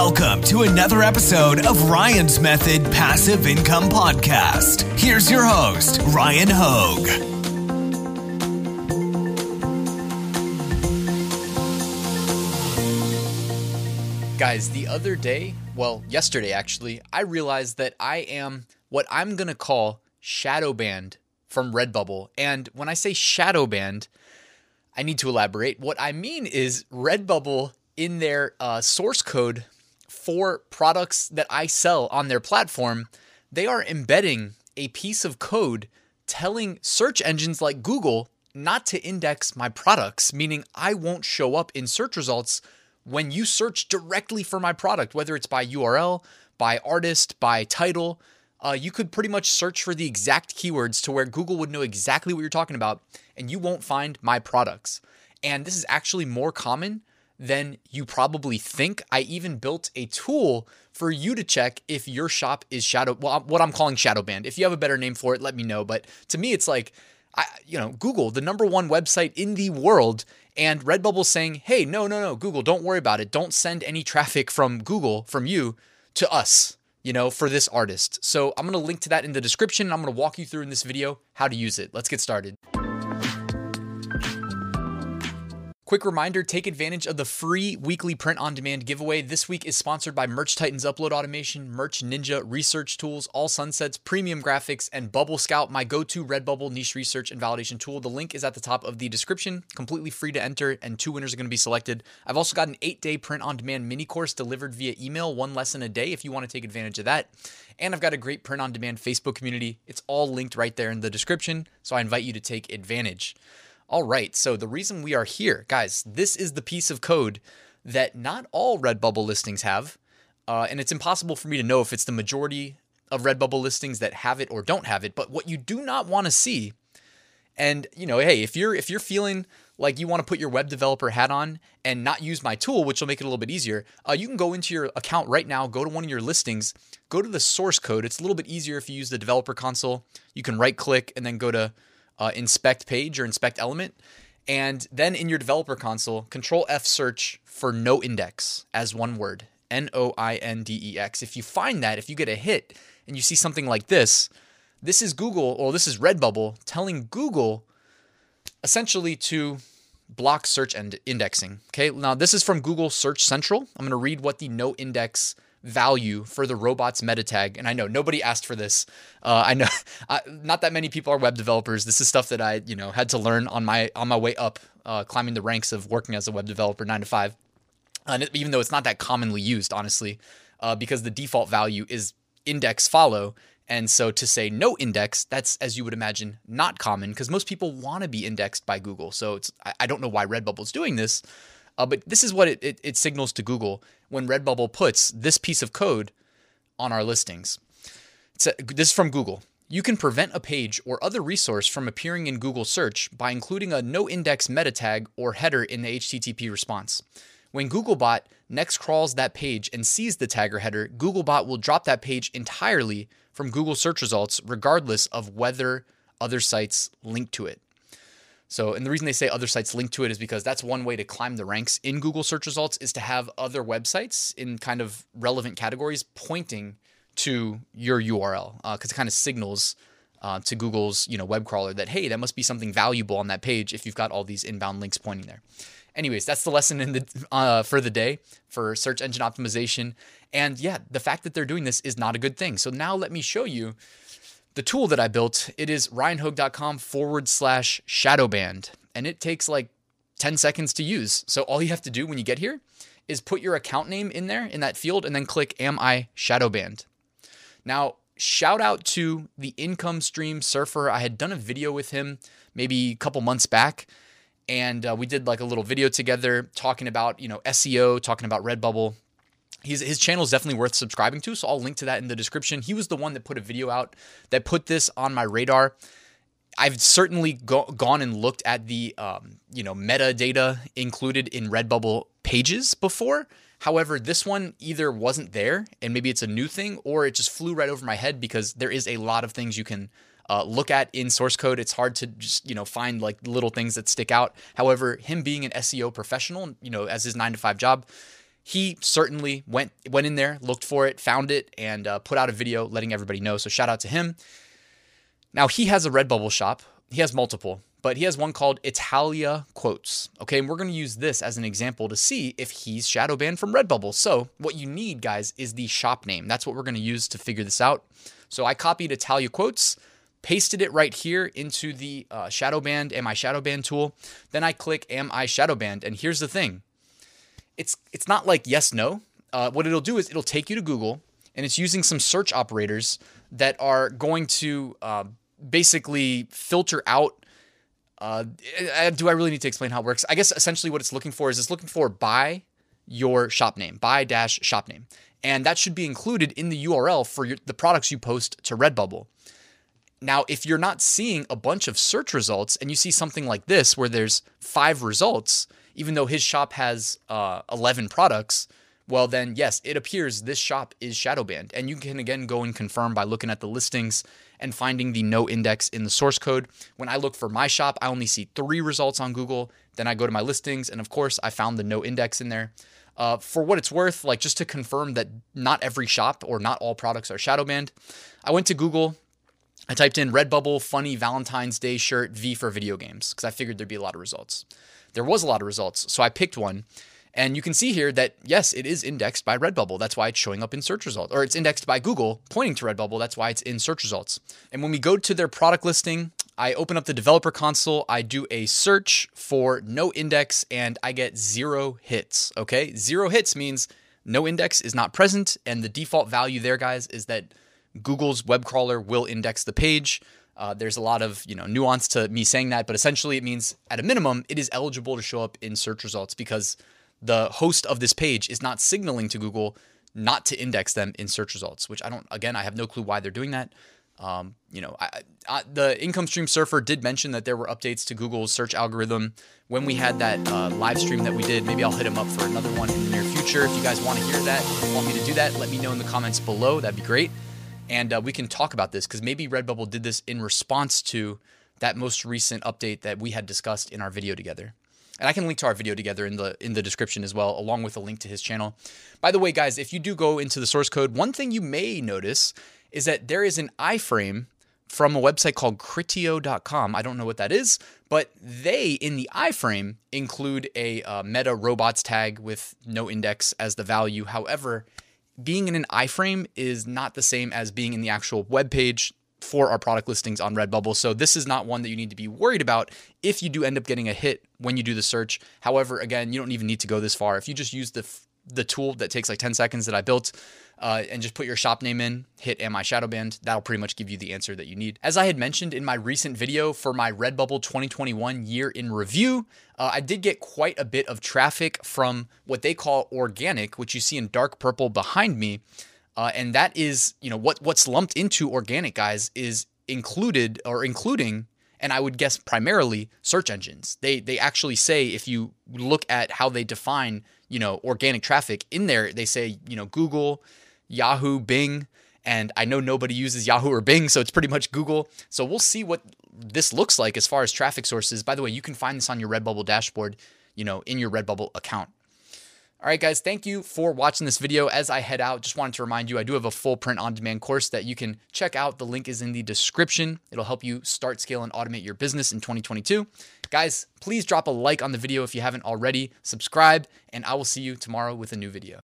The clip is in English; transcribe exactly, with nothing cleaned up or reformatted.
Welcome to another episode of Ryan's Method Passive Income Podcast. Here's your host, Ryan Hogue. Guys, the other day, well, yesterday actually, I realized that I am what I'm going to call shadow banned from Redbubble. And when I say shadow banned, I need to elaborate. What I mean is Redbubble, in their uh, source code for products that I sell on their platform, they are embedding a piece of code telling search engines like Google not to index my products, meaning I won't show up in search results when you search directly for my product, whether it's by U R L, by artist, by title. Uh, you could pretty much search for the exact keywords to where Google would know exactly what you're talking about, and you won't find my products. And this is actually more common than you probably think. I even built a tool for you to check if your shop is shadow, well, what I'm calling shadow banned. If you have a better name for it, let me know. But to me, it's like, I, you know, Google, the number one website in the world, and Redbubble saying, hey, no, no, no, Google, don't worry about it. Don't send any traffic from Google, from you, to us, you know, for this artist. So I'm going to link to that in the description. And I'm going to walk you through in this video how to use it. Let's get started. Quick reminder, take advantage of the free weekly print-on-demand giveaway. This week is sponsored by Merch Titans Upload Automation, Merch Ninja Research Tools, All Sunsets, Premium Graphics, and Bubble Scout, my go-to Redbubble niche research and validation tool. The link is at the top of the description, completely free to enter, and two winners are going to be selected. I've also got an eight-day print-on-demand mini-course delivered via email, one lesson a day if you want to take advantage of that. And I've got a great print-on-demand Facebook community. It's all linked right there in the description, so I invite you to take advantage. All right, so the reason we are here, guys, this is the piece of code that not all Redbubble listings have, uh, and it's impossible for me to know if it's the majority of Redbubble listings that have it or don't have it, but what you do not want to see, and, you know, hey, if you're if you're feeling like you want to put your web developer hat on and not use my tool, which will make it a little bit easier, uh, you can go into your account right now, go to one of your listings, go to the source code. It's a little bit easier if you use the developer console. You can right-click and then go to Uh, inspect page or inspect element, and then in your developer console, control F search for no index as one word, N O I N D E X. If you find that, if you get a hit and you see something like this, this is Google, or this is Redbubble telling Google essentially to block search and indexing. Okay, now this is from Google Search Central. I'm going to read what the no index value for the robots meta tag. And I know nobody asked for this. Uh, I know I, not that many people are web developers. This is stuff that I, you know, had to learn on my, on my way up, uh, climbing the ranks of working as a web developer nine to five. And it, even though it's not that commonly used, honestly, uh, because the default value is index follow. And so to say no index, that's, as you would imagine, not common because most people want to be indexed by Google. So it's, I, I don't know why Redbubble's doing this. Uh, but this is what it, it, it signals to Google when Redbubble puts this piece of code on our listings. It's a, this is from Google. You can prevent a page or other resource from appearing in Google search by including a no index meta tag or header in the H T T P response. When Googlebot next crawls that page and sees the tag or header, Googlebot will drop that page entirely from Google search results, regardless of whether other sites link to it. So, and the reason they say other sites link to it is because that's one way to climb the ranks in Google search results is to have other websites in kind of relevant categories pointing to your U R L, uh, because it kind of signals uh, to Google's, you know, web crawler that, hey, that must be something valuable on that page if you've got all these inbound links pointing there. Anyways, that's the lesson in the uh, for the day for search engine optimization. And yeah, the fact that they're doing this is not a good thing. So now let me show you the tool that I built. It is ryanhogue.com forward slash shadow banned, and it takes like ten seconds to use. So all you have to do when you get here is put your account name in there in that field and then click, am I shadow banned? Now, shout out to the Income Stream Surfer. I had done a video with him maybe a couple months back, and uh, we did like a little video together talking about, you know, S E O, talking about Redbubble. His, his channel is definitely worth subscribing to, so I'll link to that in the description. He was the one that put a video out that put this on my radar. I've certainly go, gone and looked at the um, you know, metadata included in Redbubble pages before. However, this one either wasn't there, and maybe it's a new thing, or it just flew right over my head because there is a lot of things you can uh, look at in source code. It's hard to just, you know, find like little things that stick out. However, him being an S E O professional, you know, as his nine to five job, he certainly went went in there, looked for it, found it, and uh, put out a video letting everybody know. So shout out to him. Now, he has a Redbubble shop. He has multiple, but he has one called Italia Quotes. Okay, and we're going to use this as an example to see if he's shadow banned from Redbubble. So what you need, guys, is the shop name. That's what we're going to use to figure this out. So I copied Italia Quotes, pasted it right here into the uh, shadow banned, am I shadow banned tool. Then I click, am I shadow banned? And here's the thing. It's, it's not like yes, no. Uh, what it'll do is it'll take you to Google, and it's using some search operators that are going to uh, basically filter out. Uh, do I really need to explain how it works? I guess essentially what it's looking for is it's looking for by your shop name, by dash shop name. And that should be included in the U R L for your, the products you post to Redbubble. Now, if you're not seeing a bunch of search results and you see something like this where there's five results, even though his shop has uh, eleven products, well then, yes, it appears this shop is shadow banned. And you can again go and confirm by looking at the listings and finding the no index in the source code. When I look for my shop, I only see three results on Google. Then I go to my listings, and of course, I found the no index in there. Uh, for what it's worth, like just to confirm that not every shop or not all products are shadow banned, I went to Google. I typed in Redbubble funny Valentine's Day shirt V for video games because I figured there'd be a lot of results. There was a lot of results, so I picked one. And you can see here that, yes, it is indexed by Redbubble. That's why it's showing up in search results. Or it's indexed by Google, pointing to Redbubble. That's why it's in search results. And when we go to their product listing, I open up the developer console. I do a search for no index, and I get zero hits, okay? Zero hits means no index is not present. And the default value there, guys, is that Google's web crawler will index the page. Uh, there's a lot of, you know, nuance to me saying that, but essentially it means at a minimum, it is eligible to show up in search results because the host of this page is not signaling to Google not to index them in search results, which I don't, again, I have no clue why they're doing that. Um, you know, I, I, the Income Stream Surfer did mention that there were updates to Google's search algorithm when we had that uh, live stream that we did. Maybe I'll hit him up for another one in the near future. If you guys want to hear that, want me to do that, let me know in the comments below. That'd be great. And uh, we can talk about this because maybe Redbubble did this in response to that most recent update that we had discussed in our video together. And I can link to our video together in the in the description as well, along with a link to his channel. By the way, guys, if you do go into the source code, one thing you may notice is that there is an iframe from a website called critio dot com. I don't know what that is, but they, in the iframe, include a uh, meta robots tag with no index as the value. However, being in an iframe is not the same as being in the actual web page for our product listings on Redbubble. So this is not one that you need to be worried about if you do end up getting a hit when you do the search. However, again, you don't even need to go this far. If you just use the the tool that takes like ten seconds that I built uh, and just put your shop name in, hit am I shadow banned, that'll pretty much give you the answer that you need. As I had mentioned in my recent video for my Redbubble twenty twenty-one year in review, uh, I did get quite a bit of traffic from what they call organic, which you see in dark purple behind me. Uh, and that is, you know, what what's lumped into organic, guys, is included or including, and I would guess primarily search engines. They they actually say, if you look at how they define, you know, organic traffic in there, they say, you know, Google, Yahoo, Bing, and I know nobody uses Yahoo or Bing, so it's pretty much Google. So we'll see what this looks like as far as traffic sources. By the way, you can find this on your Redbubble dashboard, you know, in your Redbubble account. All right, guys, thank you for watching this video. As I head out, just wanted to remind you, I do have a full print on demand course that you can check out. The link is in the description. It'll help you start, scale, and automate your business in twenty twenty-two. Guys, please drop a like on the video if you haven't already, subscribe, and I will see you tomorrow with a new video.